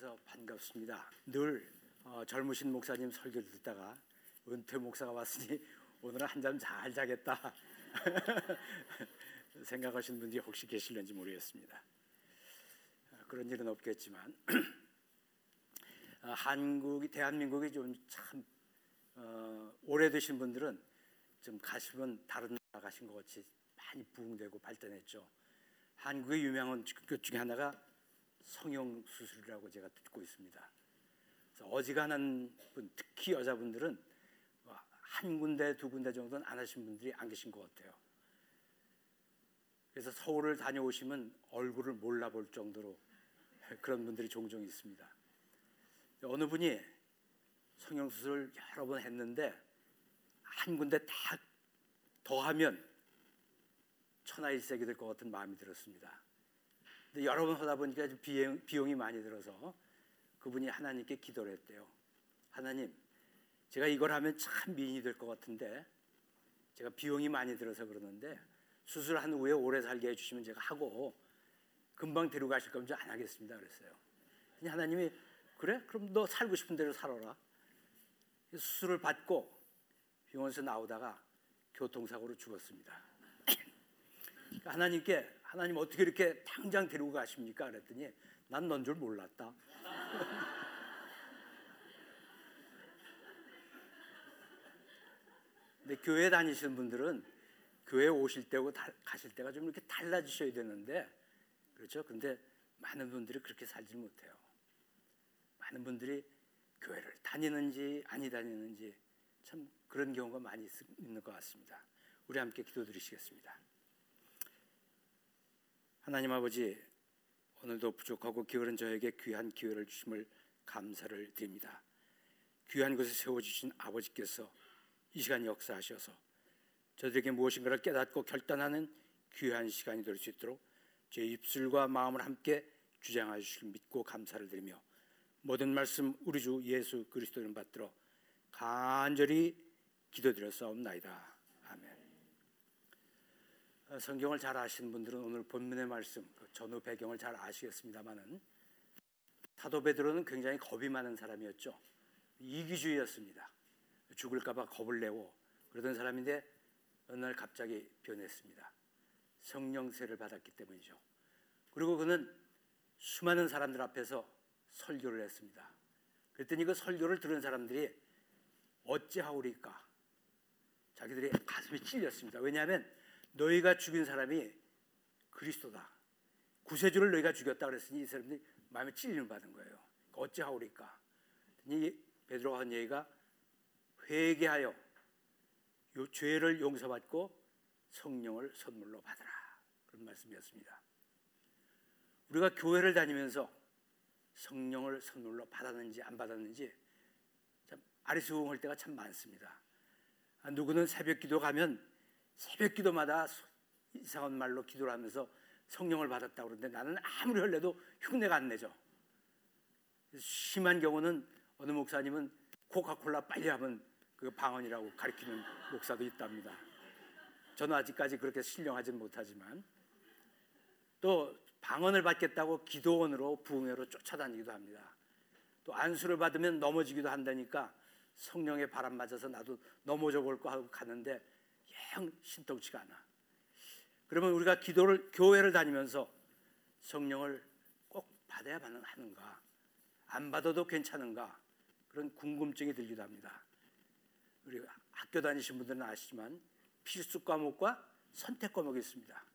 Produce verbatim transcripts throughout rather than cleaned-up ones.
만나서 반갑습니다. 늘 어, 젊으신 목사님 설교를 듣다가 은퇴 목사가 왔으니 오늘은 한잠 잘 자겠다 생각하신 분들이 혹시 계실는지 모르겠습니다. 그런 일은 없겠지만 한국이 대한민국이 좀 참 어, 오래되신 분들은 좀 가시면 다른 나라 가신 것 같이 많이 부흥되고 발전했죠. 한국의 유명한 것 중에 하나가 성형 수술이라고 제가 듣고 있습니다. 그래서 어지간한 분, 특히 여자분들은 한 군데 두 군데 정도는 안 하신 분들이 안 계신 것 같아요. 그래서 서울을 다녀오시면 얼굴을 몰라볼 정도로 그런 분들이 종종 있습니다. 어느 분이 성형 수술을 여러 번 했는데 한 군데 다 더하면 천하일색이 될 것 같은 마음이 들었습니다. 근데 여러 번 하다 보니까 비용, 비용이 많이 들어서 그분이 하나님께 기도를 했대요. 하나님, 제가 이걸 하면 참 미인이 될 것 같은데 제가 비용이 많이 들어서 그러는데 수술한 후에 오래 살게 해주시면 제가 하고 금방 데려가실 거면 안 하겠습니다 그랬어요. 근데 하나님이 그래? 그럼 너 살고 싶은 대로 살아라. 수술을 받고 병원에서 나오다가 교통사고로 죽었습니다. 하나님께 하나님 어떻게 이렇게 당장 데리고 가십니까? 그랬더니 난 넌 줄 몰랐다. 근데 교회 다니시는 분들은 교회 오실 때고 다, 가실 때가 좀 이렇게 달라지셔야 되는데 그렇죠? 근데 많은 분들이 그렇게 살지 못해요. 많은 분들이 교회를 다니는지 아니 다니는지 참 그런 경우가 많이 있는 것 같습니다. 우리 함께 기도드리시겠습니다. 하나님 아버지, 오늘도 부족하고 게으른 저에게 귀한 기회를 주심을 감사를 드립니다. 귀한 곳에 세워주신 아버지께서 이 시간 역사하셔서 저들에게 무엇인가를 깨닫고 결단하는 귀한 시간이 될 수 있도록 제 입술과 마음을 함께 주장하여 주실 믿고 감사를 드리며 모든 말씀 우리 주 예수 그리스도 이름 받들어 간절히 기도드렸사옵나이다. 아멘. 성경을 잘 아시는 분들은 오늘 본문의 말씀, 그 전후 배경을 잘 아시겠습니다만은 사도 베드로는 굉장히 겁이 많은 사람이었죠. 이기주의였습니다. 죽을까 봐 겁을 내고 그러던 사람인데 어느 날 갑자기 변했습니다. 성령세를 받았기 때문이죠. 그리고 그는 수많은 사람들 앞에서 설교를 했습니다. 그랬더니 그 설교를 들은 사람들이 어찌하오리까, 자기들이 가슴이 찔렸습니다. 왜냐하면 너희가 죽인 사람이 그리스도다, 구세주를 너희가 죽였다 그랬으니 이 사람들이 마음에 찔림을 받은 거예요. 어찌하오리까. 베드로가 한 얘기가 회개하여 요 죄를 용서받고 성령을 선물로 받으라, 그런 말씀이었습니다. 우리가 교회를 다니면서 성령을 선물로 받았는지 안 받았는지 참 아리수긍할 때가 참 많습니다. 누구는 새벽기도 가면 새벽기도마다 이상한 말로 기도를 하면서 성령을 받았다고 그러는데 나는 아무리 헐래도 흉내가 안 내죠. 심한 경우는 어느 목사님은 코카콜라 빨리 하면 그 방언이라고 가르치는 목사도 있답니다. 저는 아직까지 그렇게 신령하진 못하지만 또 방언을 받겠다고 기도원으로 부흥회로 쫓아다니기도 합니다. 또 안수를 받으면 넘어지기도 한다니까 성령의 바람 맞아서 나도 넘어져 볼까 하고 가는데 영 신통치가 않아. 그러면 우리가 기도를, 교회를 다니면서 성령을 꼭 받아야 하는가, 안 받아도 괜찮은가, 그런 궁금증이 들기도 합니다. 우리 학교 다니신 분들은 아시지만 필수 과목과 선택 과목이 있습니다.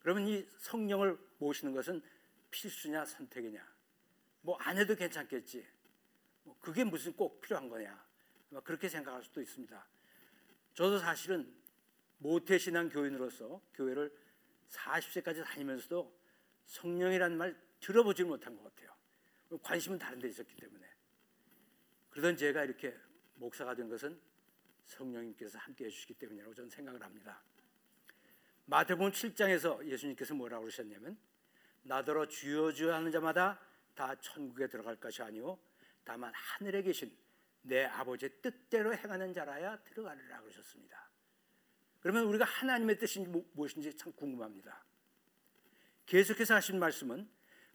그러면 이 성령을 모시는 것은 필수냐 선택이냐, 뭐 안 해도 괜찮겠지, 뭐 그게 무슨 꼭 필요한 거냐, 그렇게 생각할 수도 있습니다. 저도 사실은 모태신앙 교인으로서 교회를 사십 세까지 다니면서도 성령이라는 말 들어보질 못한 것 같아요. 관심은 다른 데 있었기 때문에. 그러던 제가 이렇게 목사가 된 것은 성령님께서 함께해 주시기 때문이라고 저는 생각을 합니다. 마태복음 칠 장에서 예수님께서 뭐라고 그러셨냐면 나더러 주여 주여 하는 자마다 다 천국에 들어갈 것이 아니오 다만 하늘에 계신 내 아버지의 뜻대로 행하는 자라야 들어가리라 그러셨습니다. 그러면 우리가 하나님의 뜻인지 무엇인지 참 궁금합니다. 계속해서 하신 말씀은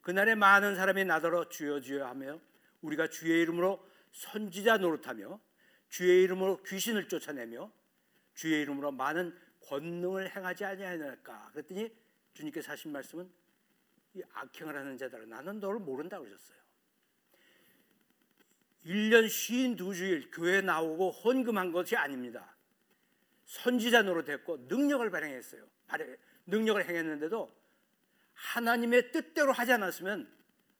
그날에 많은 사람이 나더러 주여 주여 하며 우리가 주의 이름으로 선지자 노릇하며 주의 이름으로 귀신을 쫓아내며 주의 이름으로 많은 권능을 행하지 아니하였나이까. 그랬더니 주님께서 하신 말씀은 이 악행을 하는 자들아 나는 너를 모른다 그러셨어요. 일 년 오십이 주일 교회 나오고 헌금한 것이 아닙니다. 선지자 노릇했고 능력을 발행했어요. 능력을 행했는데도 하나님의 뜻대로 하지 않았으면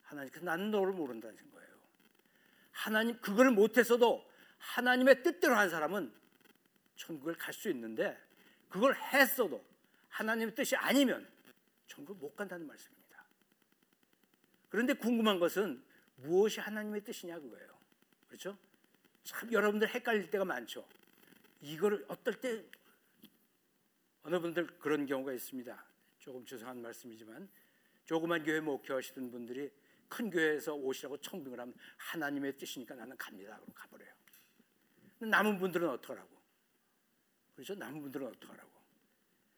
하나님께서 나는 너를 모른다는 거예요. 하나님 그걸 못했어도 하나님의 뜻대로 한 사람은 천국을 갈 수 있는데 그걸 했어도 하나님의 뜻이 아니면 천국을 못 간다는 말씀입니다. 그런데 궁금한 것은 무엇이 하나님의 뜻이냐 그거예요. 그렇죠? 참 여러분들 헷갈릴 때가 많죠. 이거를 어떨 때 어느 분들 그런 경우가 있습니다. 조금 죄송한 말씀이지만 조그만 교회 목회하시던 분들이 큰 교회에서 오시라고 청빙을 하면 하나님의 뜻이니까 나는 갑니다 그러고 가버려요. 남은 분들은 어떡하라고? 그렇죠? 남은 분들은 어떡하라고?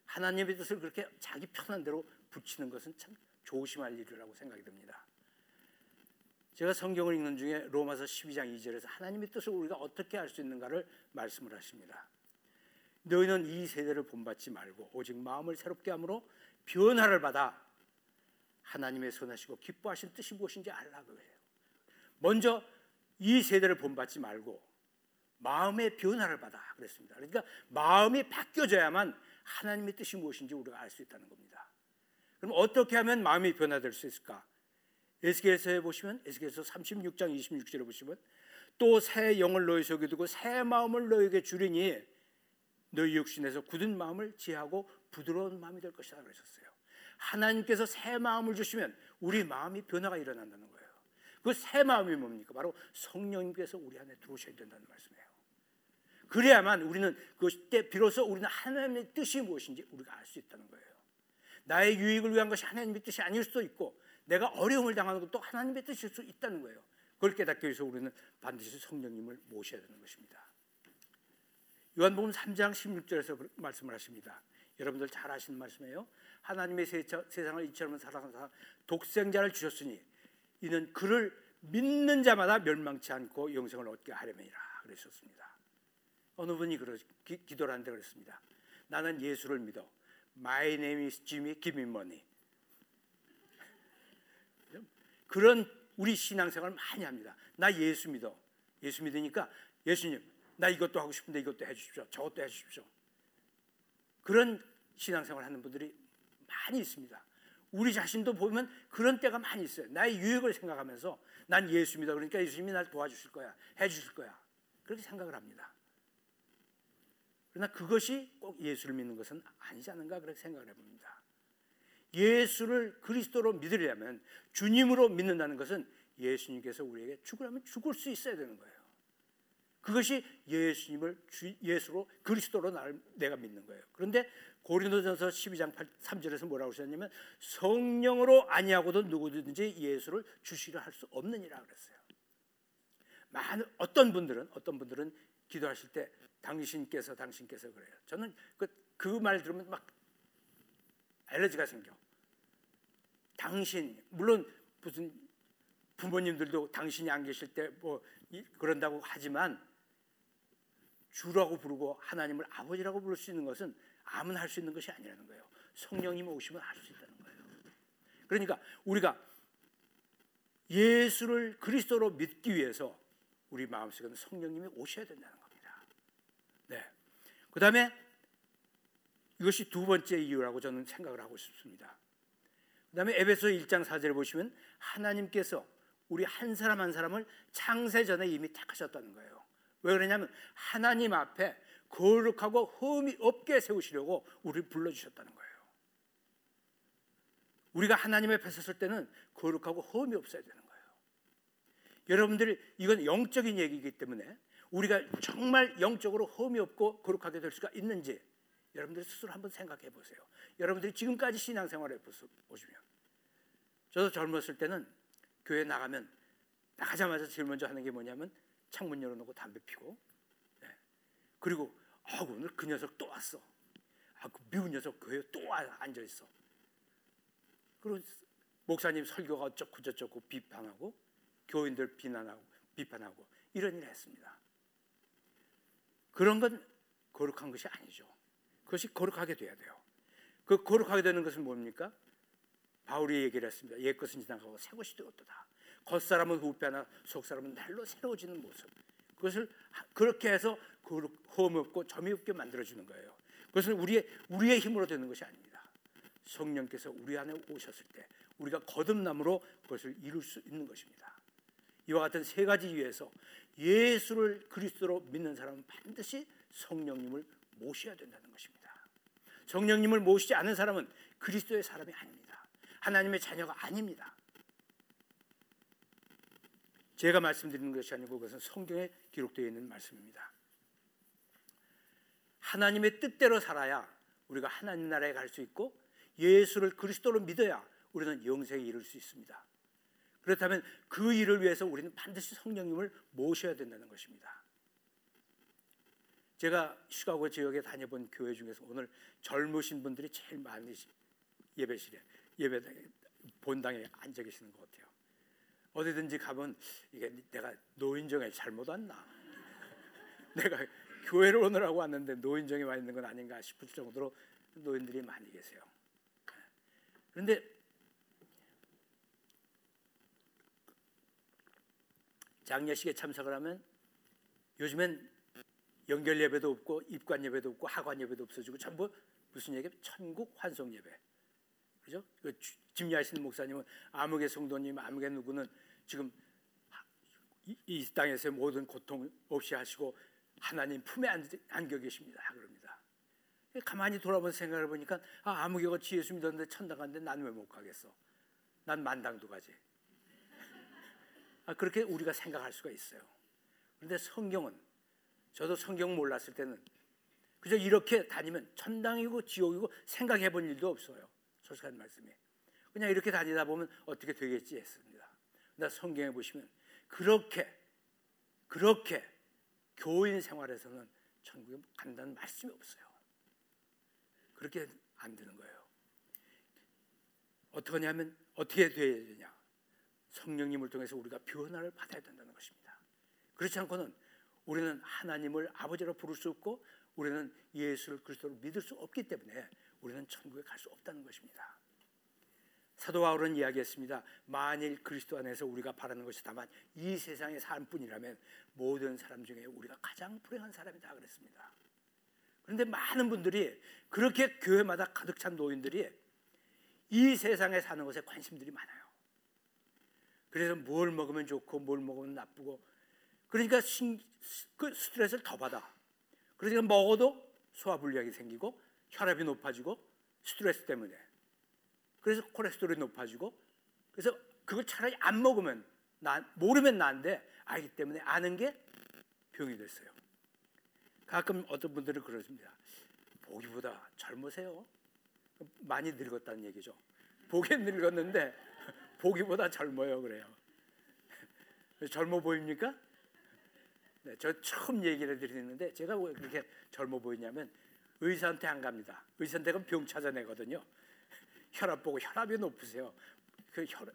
하나님의 뜻을 그렇게 자기 편한 대로 붙이는 것은 참 조심할 일이라고 생각이 듭니다. 제가 성경을 읽는 중에 로마서 십이 장 이 절에서 하나님의 뜻을 우리가 어떻게 알 수 있는가를 말씀을 하십니다. 너희는 이 세대를 본받지 말고 오직 마음을 새롭게 함으로 변화를 받아 하나님의 선하시고 기뻐하신 뜻이 무엇인지 알라고 해요. 먼저 이 세대를 본받지 말고 마음의 변화를 받아 그랬습니다. 그러니까 마음이 바뀌어져야만 하나님의 뜻이 무엇인지 우리가 알 수 있다는 겁니다. 그럼 어떻게 하면 마음이 변화될 수 있을까? 에스겔서에 보시면 에스겔서 삼십육 장 이십육 절에 보시면 또 새 영을 너희 속에 두고 새 마음을 너희에게 주리니 너희 육신에서 굳은 마음을 제하고 부드러운 마음이 될 것이다 그러셨어요. 하나님께서 새 마음을 주시면 우리 마음이 변화가 일어난다는 거예요. 그 새 마음이 뭡니까? 바로 성령님께서 우리 안에 들어오셔야 된다는 말씀이에요. 그래야만 우리는 그때 비로소 우리는 하나님의 뜻이 무엇인지 우리가 알 수 있다는 거예요. 나의 유익을 위한 것이 하나님의 뜻이 아닐 수도 있고 내가 어려움을 당하는 것도 하나님의 뜻일 수 있다는 거예요. 그걸 깨닫기 위해서 우리는 반드시 성령님을 모셔야 되는 것입니다. 요한복음 삼 장 십육 절에서 말씀을 하십니다. 여러분들 잘 아시는 말씀이에요. 하나님의 세차, 세상을 이처럼 사랑하사 독생자를 주셨으니 이는 그를 믿는 자마다 멸망치 않고 영생을 얻게 하려면이라 그러셨습니다. 어느 분이 그러, 기, 기도를 하는데 그랬습니다. 나는 예수를 믿어. My name is Jimmy, give me money. 그런 우리 신앙생활을 많이 합니다. 나 예수 믿어. 예수 믿으니까 예수님 나 이것도 하고 싶은데 이것도 해주십시오. 저것도 해주십시오. 그런 신앙생활을 하는 분들이 많이 있습니다. 우리 자신도 보면 그런 때가 많이 있어요. 나의 유익을 생각하면서 난 예수 믿어. 그러니까 예수님이 날 도와주실 거야. 해주실 거야. 그렇게 생각을 합니다. 그러나 그것이 꼭 예수를 믿는 것은 아니지 않은가 그렇게 생각을 해봅니다. 예수를 그리스도로 믿으려면 주님으로 믿는다는 것은 예수님께서 우리에게 죽으라면 죽을 수 있어야 되는 거예요. 그것이 예수님을 주, 예수로 그리스도로 나를, 내가 믿는 거예요. 그런데 고린도전서 십이 장 삼 절에서 뭐라고 하셨냐면 성령으로 아니하고도 누구든지 예수를 주시려 할 수 없느니라 그랬어요. 많은 어떤 분들은 어떤 분들은 기도하실 때 당신께서 당신께서 그래요. 저는 그, 그 말 들으면 막 알레르기가 생겨. 당신 물론 무슨 부모님들도 당신이 안 계실 때 뭐 그런다고 하지만 주라고 부르고 하나님을 아버지라고 부를 수 있는 것은 아무나 할 수 있는 것이 아니라는 거예요. 성령님 오시면 할 수 있다는 거예요. 그러니까 우리가 예수를 그리스도로 믿기 위해서 우리 마음속에는 성령님이 오셔야 된다는 겁니다. 네. 그다음에 이것이 두 번째 이유라고 저는 생각을 하고 싶습니다. 그 다음에 에베소 일 장 사 절에 보시면 하나님께서 우리 한 사람 한 사람을 창세 전에 이미 택하셨다는 거예요. 왜 그러냐면 하나님 앞에 거룩하고 흠이 없게 세우시려고 우리를 불러주셨다는 거예요. 우리가 하나님 앞에 섰을 때는 거룩하고 흠이 없어야 되는 거예요. 여러분들이 이건 영적인 얘기이기 때문에 우리가 정말 영적으로 흠이 없고 거룩하게 될 수가 있는지 여러분들이 스스로 한번 생각해 보세요. 여러분들이 지금까지 신앙생활을 해보시면 저도 젊었을 때는 교회 나가면 나가자마자 제일 먼저 하는 게 뭐냐면 창문 열어놓고 담배 피고 네. 그리고 아 오늘 그 녀석 또 왔어. 아 그 미운 녀석 교회에 또 앉아있어. 그리고 목사님 설교가 어쩌고 저쩌고 비판하고 교인들 비난하고 비판하고 이런 일을 했습니다. 그런 건 거룩한 것이 아니죠. 그것이 거룩하게 돼야 돼요. 그 거룩하게 되는 것은 뭡니까? 바울이 얘기를 했습니다. 옛것은 지나가고 새것이 되었도다. 겉사람은 후패하나 속사람은 날로 새로워지는 모습. 그것을 그렇게 해서 허무 없고 점이 없게 만들어주는 거예요. 그것은 우리의, 우리의 힘으로 되는 것이 아닙니다. 성령께서 우리 안에 오셨을 때 우리가 거듭남으로 그것을 이룰 수 있는 것입니다. 이와 같은 세 가지 위에서 예수를 그리스도로 믿는 사람은 반드시 성령님을 모셔야 된다는 것입니다. 성령님을 모시지 않은 사람은 그리스도의 사람이 아닙니다. 하나님의 자녀가 아닙니다. 제가 말씀드리는 것이 아니고 그것은 성경에 기록되어 있는 말씀입니다. 하나님의 뜻대로 살아야 우리가 하나님 나라에 갈 수 있고 예수를 그리스도로 믿어야 우리는 영생에 이를 수 있습니다. 그렇다면 그 일을 위해서 우리는 반드시 성령님을 모셔야 된다는 것입니다. 제가 시카고 지역에 다녀본 교회 중에서 오늘 젊으신 분들이 제일 많이 예배실에 예배 본당에 앉아 계시는 것 같아요. 어디든지 가면 이게 내가 노인정에 잘못 왔나? 내가 교회를 오느라고 왔는데 노인정에 와 있는 건 아닌가 싶을 정도로 노인들이 많이 계세요. 그런데 장례식에 참석을 하면 요즘엔 연결 예배도 없고 입관 예배도 없고 하관 예배도 없어지고 전부 무슨 얘기? 천국 환송 예배. 그죠? 그 집례하시는 목사님은 암흑의 성도님, 암흑의 누구는 지금 이, 이 땅에서의 모든 고통 없이 하시고 하나님 품에 안겨 계십니다. 그럽니다. 가만히 돌아보면서 생각해 보니까 아, 암흑의 같이 예수 믿었는데 천당 갔는데 난 왜 못 가겠어? 난 만당도 가지. 아, 그렇게 우리가 생각할 수가 있어요. 그런데 성경은 저도 성경 몰랐을 때는 그저 이렇게 다니면 천당이고 지옥이고 생각해 본 일도 없어요. 솔직한 말씀이에요. 그냥 이렇게 다니다 보면 어떻게 되겠지 했습니다. 그런데 성경에 보시면 그렇게 그렇게 교인 생활에서는 천국에 간다는 말씀이 없어요. 그렇게 안 되는 거예요. 어떻게 하면 어떻게 돼야 되냐? 성령님을 통해서 우리가 변화를 받아야 된다는 것입니다. 그렇지 않고는 우리는 하나님을 아버지로 부를 수 없고 우리는 예수를 그리스도로 믿을 수 없기 때문에 우리는 천국에 갈 수 없다는 것입니다. 사도 바울은 이야기했습니다. 만일 그리스도 안에서 우리가 바라는 것이 다만 이 세상의 삶뿐이라면 모든 사람 중에 우리가 가장 불행한 사람이다 그랬습니다. 그런데 많은 분들이 그렇게 교회마다 가득 찬 노인들이 이 세상에 사는 것에 관심들이 많아요. 그래서 뭘 먹으면 좋고 뭘 먹으면 나쁘고 그러니까 스트레스를 더 받아. 그러니까 먹어도 소화불량이 생기고 혈압이 높아지고 스트레스 때문에 그래서 콜레스테롤이 높아지고 그래서 그걸 차라리 안 먹으면 나, 모르면 나인데 알기 때문에 아는 게 병이 됐어요. 가끔 어떤 분들은 그렇습니다. 보기보다 젊으세요. 많이 늙었다는 얘기죠. 보기엔 늙었는데 보기보다 젊어요 그래요. 젊어 보입니까? 네, 저 처음 얘기를 드리는데 제가 왜 그렇게 젊어 보이냐면 의사한테 안 갑니다. 의사한테 가면 병 찾아내거든요. 혈압 보고 혈압이 높으세요. 그 혈압,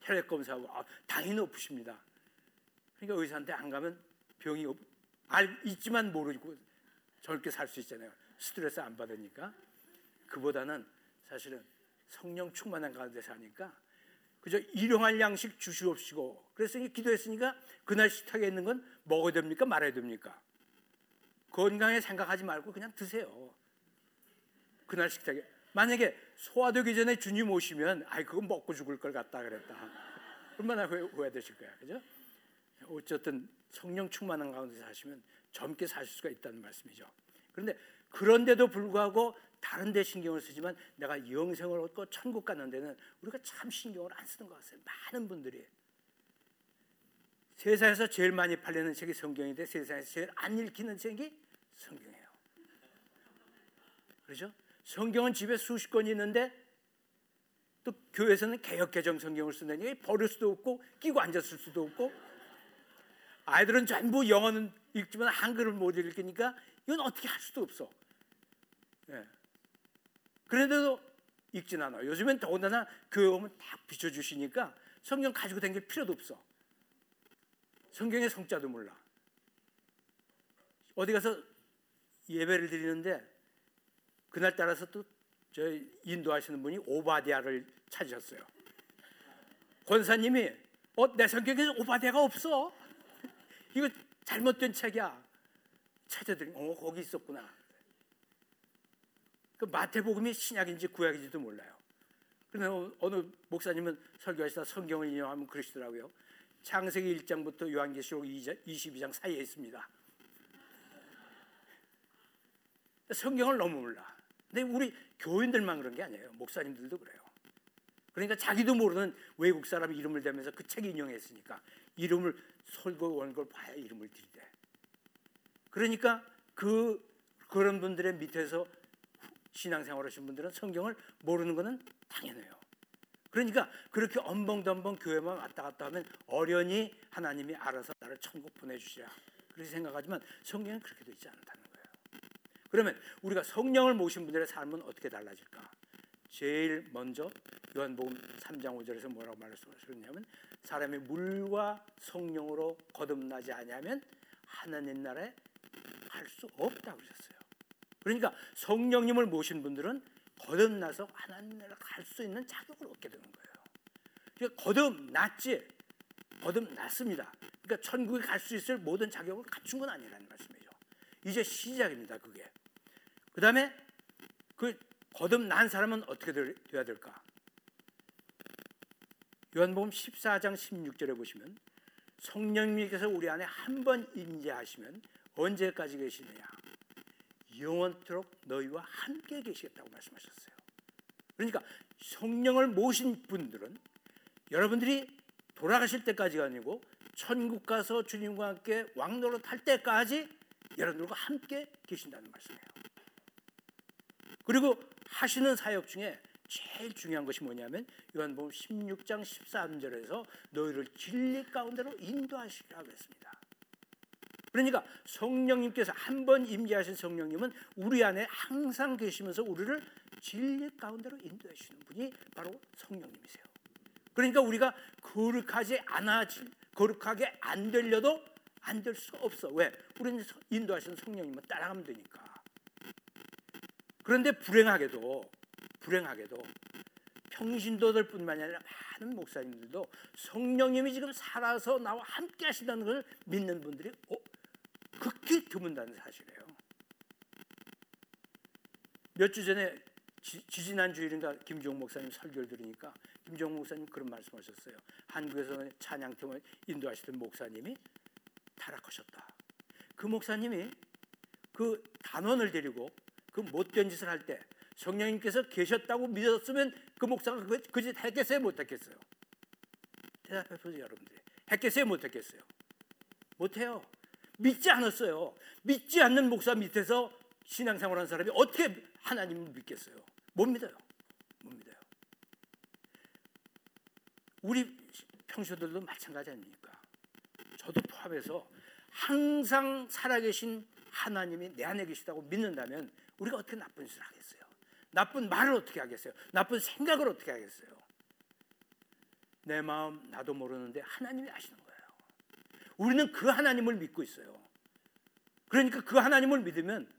혈액 검사하고 아, 당이 높으십니다. 그러니까 의사한테 안 가면 병이 없, 알, 있지만 모르고 젊게 살 수 있잖아요. 스트레스 안 받으니까. 그보다는 사실은 성령 충만한 가운데 사니까 그저 일용할 양식 주시옵시고 그래서 기도했으니까 그날 식탁에 있는 건 먹어야 됩니까? 말아야 됩니까? 건강에 생각하지 말고 그냥 드세요. 그날 식탁에 만약에 소화되기 전에 주님 오시면 아이 그건 먹고 죽을 걸 같다 그랬다 얼마나 후회, 후회되실 거야. 그죠? 어쨌든 성령 충만한 가운데 사시면 젊게 사실 수가 있다는 말씀이죠. 그런데 그런데도 불구하고 다른 데 신경을 쓰지만 내가 영생을 얻고 천국 가는 데는 우리가 참 신경을 안 쓰는 것 같아요. 많은 분들이 세상에서 제일 많이 팔리는 책이 성경인데 세상에서 제일 안 읽히는 책이 성경이에요. 그렇죠? 성경은 집에 수십 권이 있는데 또 교회에서는 개역개정 성경을 쓴다니 버릴 수도 없고 끼고 앉았을 수도 없고 아이들은 전부 영어는 읽지만 한글을 못 읽으니까 이건 어떻게 할 수도 없어. 예. 그런데도 읽진 않아. 요즘엔 더군다나 교회 오면 다 비춰주시니까 성경 가지고 다닐 필요도 없어. 성경의 성자도 몰라. 어디 가서 예배를 드리는데 그날 따라서 또 저희 인도하시는 분이 오바댜를 찾으셨어요. 권사님이 어, 내 성경에 오바댜가 없어. 이거 잘못된 책이야. 찾아드린 어 거기 있었구나. 그 마태복음이 신약인지 구약인지도 몰라요. 그런데 어느 목사님은 설교하시다 성경을 인용하면 그러시더라고요. 창세기 일 장부터 요한계시록 이십이 장 사이에 있습니다. 성경을 너무 몰라. 근데 우리 교인들만 그런 게 아니에요. 목사님들도 그래요. 그러니까 자기도 모르는 외국 사람 이름을 대면서 그 책 인용했으니까 이름을 설교 원고를 봐야 이름을 들이대. 그러니까 그 그런 분들의 밑에서 신앙생활하신 분들은 성경을 모르는 것은 당연해요. 그러니까 그렇게 엄벙덤벙 교회만 왔다 갔다 하면 어련히 하나님이 알아서 나를 천국 보내주시라 그렇게 생각하지만 성경은 그렇게 되지 않다는 거예요. 그러면 우리가 성령을 모신 분들의 삶은 어떻게 달라질까? 제일 먼저 요한복음 삼 장 오 절에서 뭐라고 말씀하셨냐면 사람이 물과 성령으로 거듭나지 아니하면 하나님 나라에 갈 수 없다고 그러셨어요. 그러니까 성령님을 모신 분들은 거듭나서 하나님 나라에 갈 수 있는 자격을 얻게 되는 거예요. 그러니까 거듭났지. 거듭났습니다. 그러니까 천국에 갈 수 있을 모든 자격을 갖춘 건 아니라는 말씀이죠. 이제 시작입니다. 그게. 그 다음에 그 거듭난 사람은 어떻게 되어야 될까? 요한복음 십사 장 십육 절에 보시면 성령님께서 우리 안에 한 번 임재하시면 언제까지 계시느냐? 영원토록 너희와 함께 계시겠다고 말씀하셨어요. 그러니까 성령을 모신 분들은 여러분들이 돌아가실 때까지가 아니고 천국 가서 주님과 함께 왕노릇할 때까지 여러분들과 함께 계신다는 말씀이에요. 그리고 하시는 사역 중에 제일 중요한 것이 뭐냐면 요한복음 십육 장 십삼 절에서 너희를 진리 가운데로 인도하시라 그랬습니다. 그러니까 성령님께서 한 번 임재하신 성령님은 우리 안에 항상 계시면서 우리를 진리 가운데로 인도해 주시는 분이 바로 성령님이세요. 그러니까 우리가 거룩하지 않아 거룩하게 안 되려도 안 될 수가 없어. 왜? 우리는 인도하시는 성령님만 따라가면 되니까. 그런데 불행하게도 불행하게도 평신도들 뿐만 아니라 많은 목사님들도 성령님이 지금 살아서 나와 함께 하신다는 것을 믿는 분들이 어? 극히 드문다는 사실이에요. 몇 주 전에 지, 지지난 주일인가 김종 목사님 설교를 들으니까 김종 목사님 그런 말씀하셨어요. 한국에서는 찬양팀을 인도하시던 목사님이 타락하셨다. 그 목사님이 그 단원을 데리고 그 못된 짓을 할 때 성령님께서 계셨다고 믿었으면 그 목사가 그 짓 했겠어요? 못했겠어요? 대답해 보세요. 여러분들이 했겠어요? 못했겠어요? 못해요. 믿지 않았어요. 믿지 않는 목사 밑에서 신앙생활하는 사람이 어떻게 하나님을 믿겠어요? 못 믿어요. 못 믿어요. 우리 평신도들도 마찬가지 아닙니까? 저도 포함해서 항상 살아계신 하나님이 내 안에 계시다고 믿는다면 우리가 어떻게 나쁜 짓을 하겠어요? 나쁜 말을 어떻게 하겠어요? 나쁜 생각을 어떻게 하겠어요? 내 마음 나도 모르는데 하나님이 아시는 거예요. 우리는 그 하나님을 믿고 있어요. 그러니까 그 하나님을 믿으면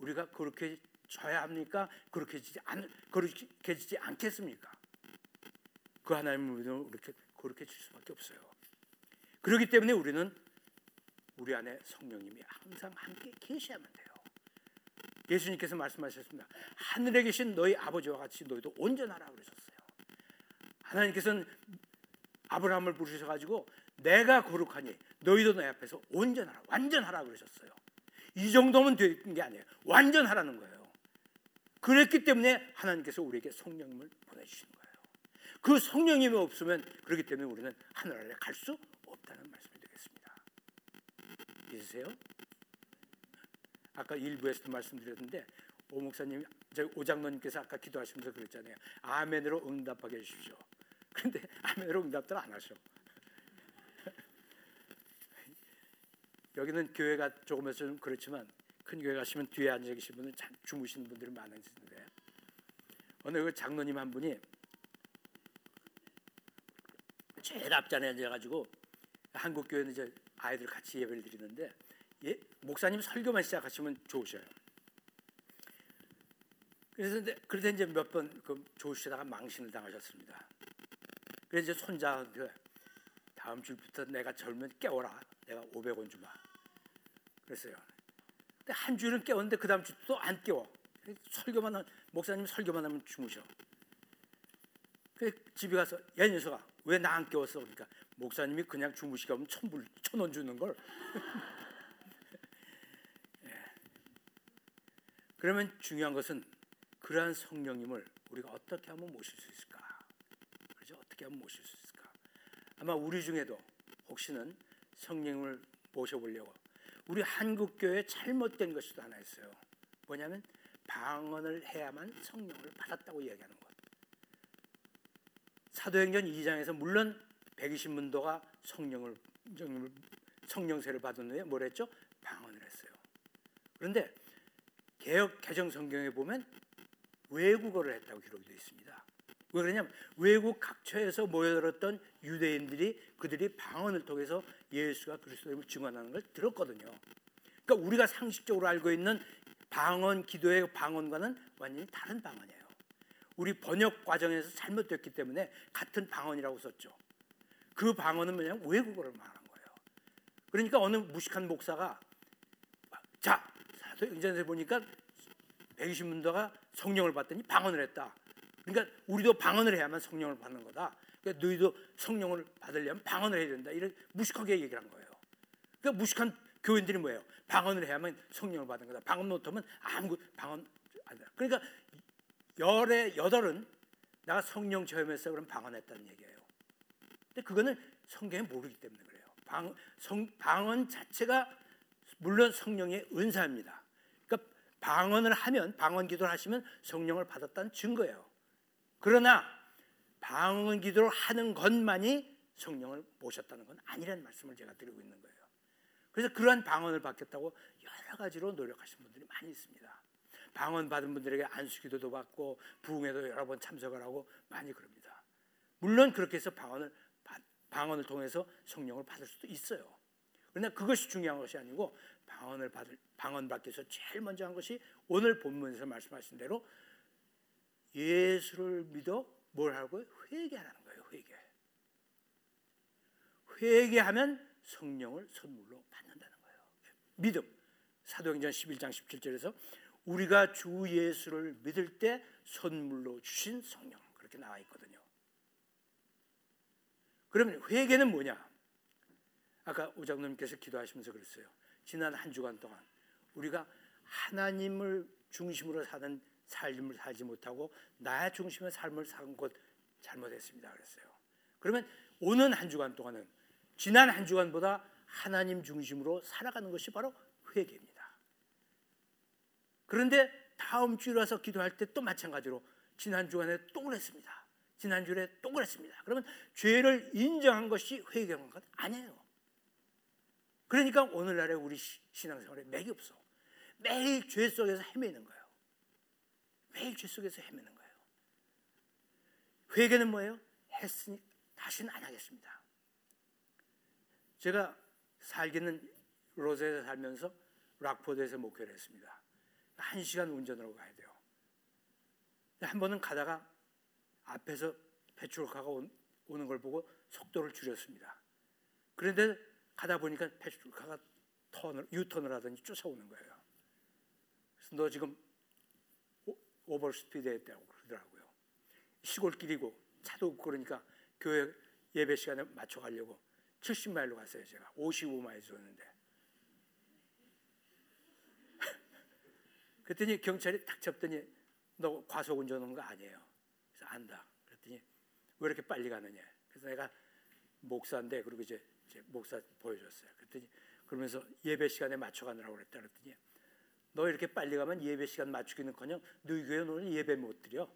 우리가 그렇게 져야 합니까? 그렇게 지지 않 그렇게 지지 않겠습니까? 그 하나님을 믿으면 이렇게 그렇게 질 수밖에 없어요. 그렇기 때문에 우리는 우리 안에 성령님이 항상 함께 계셔야만 돼요. 예수님께서 말씀하셨습니다. 하늘에 계신 너희 아버지와 같이 너희도 온전하라 그러셨어요. 하나님께서는 아브라함을 부르셔가지고 내가 거룩하니 너희도 내 앞에서 온전하라, 완전하라 그러셨어요. 이 정도면 되는 게 아니에요. 완전하라는 거예요. 그랬기 때문에 하나님께서 우리에게 성령님을 보내주시는 거예요. 그 성령님이 없으면 그렇기 때문에 우리는 하늘 아래 갈 수 없다는 말씀이 되겠습니다. 믿으세요? 아까 일부에서도 말씀드렸는데 오 목사님, 오 장로님께서 아까 기도하시면서 그랬잖아요. 아멘으로 응답하게 해주십시오. 그런데 아멘으로 응답들 안 하셔. 여기는 교회가 조금에서 좀 그렇지만 큰 교회 가시면 뒤에 앉아 계신 분들 참 주무시는 분들이 많으신데 근데 그 장로님 한 분이 제일 앞자리에 앉아가지고 한국 교회는 이제 아이들 같이 예배를 드리는데 예, 목사님 설교만 시작하시면 좋으셔요. 그래서 그래서 이제 몇 번 그 좋으시다가 망신을 당하셨습니다. 그래서 이제 손자한테 다음 주부터 내가 젊으면 깨워라. 내가 오백 원 주마. 그랬어요. 근데 한 주는 깨웠는데 그 다음 주 또 안 깨워. 설교만 하, 목사님 설교만 하면 주무셔. 그래서 집에 가서 야 이 녀석아 왜 나 안 깨웠어? 그러니까 목사님이 그냥 주무시게 하면 천불 천원 주는 걸. 그러면 중요한 것은 그러한 성령님을 우리가 어떻게 하면 모실 수 있을까? 그렇죠? 어떻게 하면 모실 수 있을까? 아마 우리 중에도 혹시는 성령님을 모셔보려고 우리 한국 교회 잘못된 것이 또 하나 있어요. 뭐냐면 방언을 해야만 성령을 받았다고 이야기하는 것. 사도행전 이 장에서 물론 백이십 문도가 성령을 성령세를 받은 후에 뭘 했죠? 방언을 했어요. 그런데 개역 개정 성경에 보면 외국어를 했다고 기록이 되어 있습니다. 왜 그러냐면 외국 각처에서 모여들었던 유대인들이 그들이 방언을 통해서 예수가 그리스도임을 증언하는 걸 들었거든요. 그러니까 우리가 상식적으로 알고 있는 방언 기도의 방언과는 완전히 다른 방언이에요. 우리 번역 과정에서 잘못됐기 때문에 같은 방언이라고 썼죠. 그 방언은 뭐냐면 외국어를 말한 거예요. 그러니까 어느 무식한 목사가 자 인전에서 보니까 백이십 문도가 성령을 받더니 방언을 했다. 그러니까 우리도 방언을 해야만 성령을 받는 거다. 그러니까 너희도 성령을 받으려면 방언을 해야 된다. 이런 무식하게 얘기를 한 거예요. 그러니까 무식한 교인들이 뭐예요? 방언을 해야만 성령을 받는 거다. 방언 못하면 아무 방언 안 돼. 그러니까 열의 여덟은 내가 성령 체험했어 그럼 방언했다는 얘기예요. 근데 그거는 성경에 모르기 때문에 그래요. 방, 성, 방언 자체가 물론 성령의 은사입니다. 그러니까 방언을 하면 방언 기도를 하시면 성령을 받았다는 증거예요. 그러나 방언 기도를 하는 것만이 성령을 모셨다는 건 아니라는 말씀을 제가 드리고 있는 거예요. 그래서 그러한 방언을 받겠다고 여러 가지로 노력하시는 분들이 많이 있습니다. 방언 받은 분들에게 안수기도도 받고 부흥회도 여러 번 참석을 하고 많이 그럽니다. 물론 그렇게 해서 방언을 방언을 통해서 성령을 받을 수도 있어요. 그러나 그것이 중요한 것이 아니고 방언을 받을 방언 받기 위해서 제일 먼저 한 것이 오늘 본문에서 말씀하신 대로 예수를 믿어 뭘 하고 회개하라는 거예요. 회개. 회개하면 성령을 선물로 받는다는 거예요. 믿음. 사도행전 십일 장 십칠 절에서 우리가 주 예수를 믿을 때 선물로 주신 성령 그렇게 나와 있거든요. 그러면 회개는 뭐냐? 아까 오장로님께서 기도하시면서 그랬어요. 지난 한 주간 동안 우리가 하나님을 중심으로 사는 삶을 살지 못하고 나의 중심의 삶을 산 것 잘못했습니다. 그랬어요. 그러면 오는 한 주간 동안은 지난 한 주간보다 하나님 중심으로 살아가는 것이 바로 회개입니다. 그런데 다음 주라서 기도할 때 또 마찬가지로 지난 주간에 또 그랬습니다. 지난 주에 또 그랬습니다. 그러면 죄를 인정한 것이 회개한 것 아니에요. 그러니까 오늘날에 우리 신앙생활에 맥이 없어. 매일 죄 속에서 헤매는 거예요. 매일 죄 속에서 헤매는 거예요. 회개는 뭐예요? 했으니 다시는 안 하겠습니다. 제가 살기는 로제에서 살면서 락포드에서 목회를 했습니다. 한 시간 운전으로 가야 돼요. 한 번은 가다가 앞에서 페트롤카가 오는 걸 보고 속도를 줄였습니다. 그런데 가다 보니까 페트롤카가 턴을, 유턴을 하더니 쫓아오는 거예요. 그래서 너 지금 오버스피드 했다고 그러더라고요. 시골길이고 차도 없고 그러니까 교회 예배 시간에 맞춰 가려고 칠십 마일로 갔어요. 제가 오십오 마일 줬는데 그랬더니 경찰이 딱 잡더니 너 과속 운전한 거 아니에요. 그래서 안다. 그랬더니 왜 이렇게 빨리 가느냐. 그래서 내가 목사인데 그리고 이제 목사 보여줬어요. 그랬더니 그러면서 예배 시간에 맞춰가느라고 그랬다 그랬더니 너 이렇게 빨리 가면 예배 시간 맞추기는커녕 너희 교회 오늘 예배 못 드려.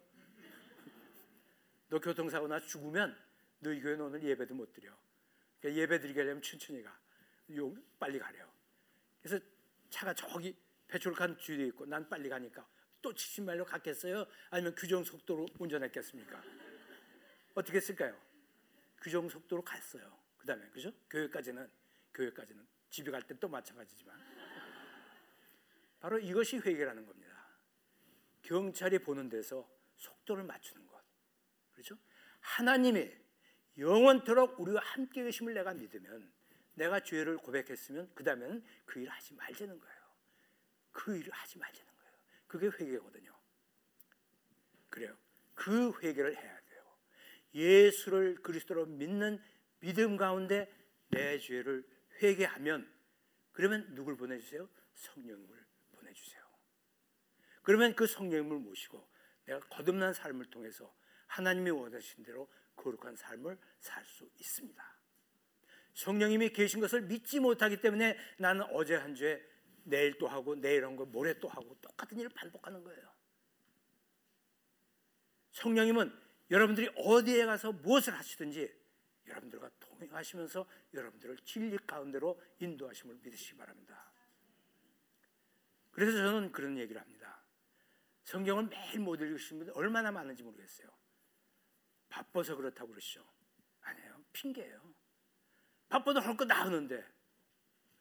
너 교통사고 나 죽으면 너희 교회 오늘 예배도 못 드려. 그러니까 예배 드리게 하려면 천천히 가. 요 빨리 가려. 그래서 차가 저기 페트롤칸 뒤에 있고 난 빨리 가니까 또 칠십 마일로 갔겠어요? 아니면 규정 속도로 운전했겠습니까? 어떻게 했을까요? 규정 속도로 갔어요. 그 다음에 그죠? 교회까지는 교회까지는 집에 갈 때 또 마찬가지지만 바로 이것이 회개라는 겁니다. 경찰이 보는 데서 속도를 맞추는 것, 그렇죠? 하나님이 영원토록 우리와 함께 계심을 내가 믿으면, 내가 죄를 고백했으면 그 다음에는 그 일을 하지 말자는 거예요. 그 일을 하지 말자는 거예요. 그게 회개거든요. 그래요. 그 회개를 해야 돼요. 예수를 그리스도로 믿는 믿음 가운데 내 죄를 회개하면, 그러면 누굴 보내주세요? 성령님을 보내주세요. 그러면 그 성령님을 모시고 내가 거듭난 삶을 통해서 하나님이 원하신 대로 거룩한 삶을 살 수 있습니다. 성령님이 계신 것을 믿지 못하기 때문에 나는 어제 한 죄 내일 또 하고 내일 한 거 모레 또 하고 똑같은 일을 반복하는 거예요. 성령님은 여러분들이 어디에 가서 무엇을 하시든지 여러분들과 동행하시면서 여러분들을 진리 가운데로 인도하심을 믿으시기 바랍니다. 그래서 저는 그런 얘기를 합니다. 성경을 매일 못 읽으시는 분들 얼마나 많은지 모르겠어요. 바빠서 그렇다고 그러시죠. 아니에요. 핑계예요. 바빠도 할 거 다 하는데,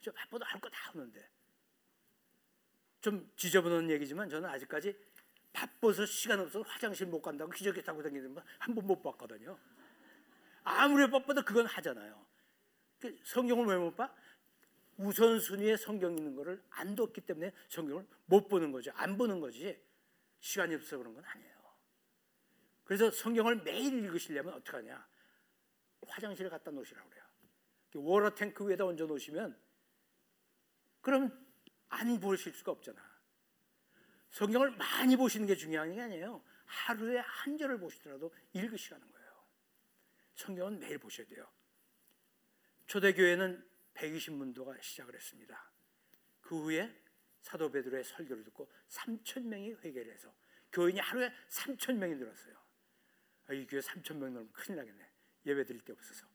그렇죠? 바빠도 할 거 다 하는데. 좀 지저분한 얘기지만 저는 아직까지 바빠서 시간 없어서 화장실 못 간다고 기저귀 타고 다니는 분 한 번 못 봤거든요. 아무리 바빠도 그건 하잖아요. 성경을 왜 못 봐? 우선순위에 성경 있는 거를 안 뒀기 때문에 성경을 못 보는 거죠. 안 보는 거지 시간이 없어서 그런 건 아니에요. 그래서 성경을 매일 읽으시려면 어떻게 하냐, 화장실에 갖다 놓으시라고 그래요. 워터탱크 위에다 얹어 놓으시면 그럼 안 보실 수가 없잖아. 성경을 많이 보시는 게 중요한 게 아니에요. 하루에 한 절을 보시더라도 읽으시라는 거예요. 성경은 매일 보셔야 돼요. 초대교회는 백이십 문도가 시작을 했습니다. 그 후에 사도 베드로의 설교를 듣고 삼천 명이 회개를 해서 교인이 하루에 삼천 명이 늘었어요. 아, 이 교회 삼천 명 늘면 큰일 나겠네. 예배 드릴 데 없어서.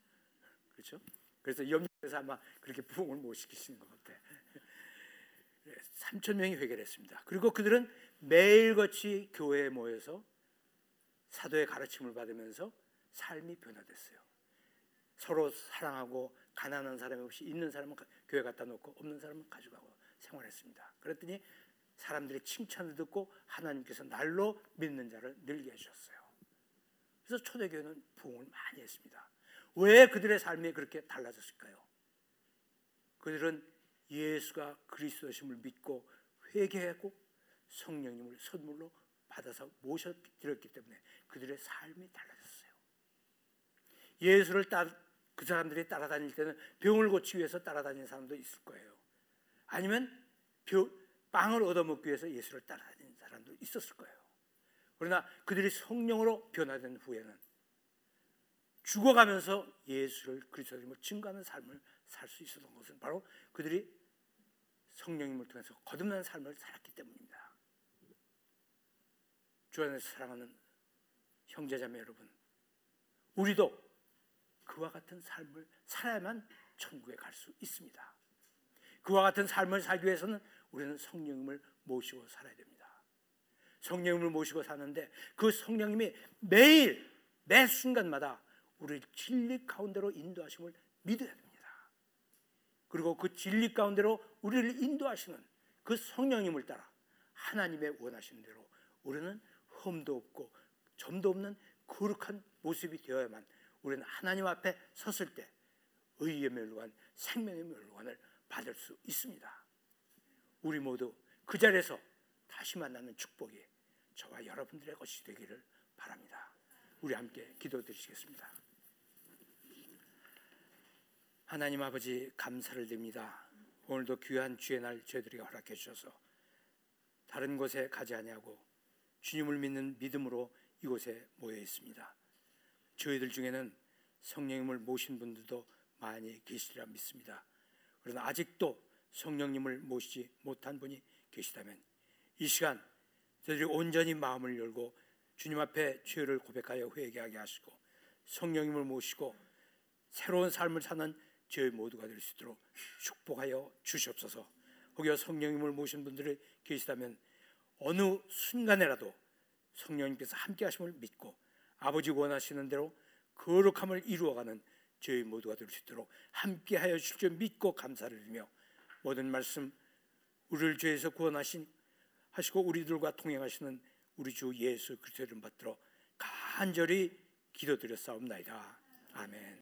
그렇죠? 그래서 염려해서 아마 그렇게 부흥을 못 시키시는 것 같아. 삼천 명이 회개를 했습니다. 그리고 그들은 매일같이 교회에 모여서 사도의 가르침을 받으면서 삶이 변화됐어요. 서로 사랑하고 가난한 사람이 없이 있는 사람은 교회 갖다 놓고 없는 사람은 가져가고 생활했습니다. 그랬더니 사람들이 칭찬을 듣고 하나님께서 날로 믿는 자를 늘게 해주셨어요. 그래서 초대교회는 부흥을 많이 했습니다. 왜 그들의 삶이 그렇게 달라졌을까요? 그들은 예수가 그리스도심을 믿고 회개하고 성령님을 선물로 받아서 모셔드렸기 때문에 그들의 삶이 달라졌어요. 예수를 따, 그 사람들이 따라다닐 때는 병을 고치기 위해서 따라다니는 사람도 있을 거예요. 아니면 병, 빵을 얻어먹기 위해서 예수를 따라다니는 사람도 있었을 거예요. 그러나 그들이 성령으로 변화된 후에는 죽어가면서 예수를 그리스도님을 증거하는 삶을 살 수 있었던 것은 바로 그들이 성령님을 통해서 거듭난 삶을 살았기 때문입니다. 주 안에서 사랑하는 형제자매 여러분, 우리도 그와 같은 삶을 살아야만 천국에 갈 수 있습니다. 그와 같은 삶을 살기 위해서는 우리는 성령님을 모시고 살아야 됩니다. 성령님을 모시고 사는데 그 성령님이 매일 매 순간마다 우리 진리 가운데로 인도하심을 믿어야 됩니다. 그리고 그 진리 가운데로 우리를 인도하시는 그 성령님을 따라 하나님의 원하시는 대로 우리는 흠도 없고 점도 없는 거룩한 모습이 되어야만 우리는 하나님 앞에 섰을 때 의의 멸루관, 생명의 멸루관을 받을 수 있습니다. 우리 모두 그 자리에서 다시 만나는 축복이 저와 여러분들의 것이 되기를 바랍니다. 우리 함께 기도드리시겠습니다. 하나님 아버지, 감사를 드립니다. 오늘도 귀한 주의 날 저희들에게 허락해 주셔서 다른 곳에 가지 아니하고 주님을 믿는 믿음으로 이곳에 모여 있습니다. 저희들 중에는 성령님을 모신 분들도 많이 계시리라 믿습니다. 그러나 아직도 성령님을 모시지 못한 분이 계시다면 이 시간 저희들이 온전히 마음을 열고 주님 앞에 죄를 고백하여 회개하게 하시고 성령님을 모시고 새로운 삶을 사는 저희 모두가 될 수 있도록 축복하여 주시옵소서. 혹여 성령님을 모신 분들이 계시다면 어느 순간에라도 성령님께서 함께 하심을 믿고 아버지 원하시는 대로 거룩함을 이루어가는 저희 모두가 될 수 있도록 함께하여 주실 줄 믿고 감사를 드리며, 모든 말씀 우리를 죄에서 구원하신 하시고 우리들과 동행하시는 우리 주 예수 그리스도를 받들어 간절히 기도드렸사옵나이다. 아멘.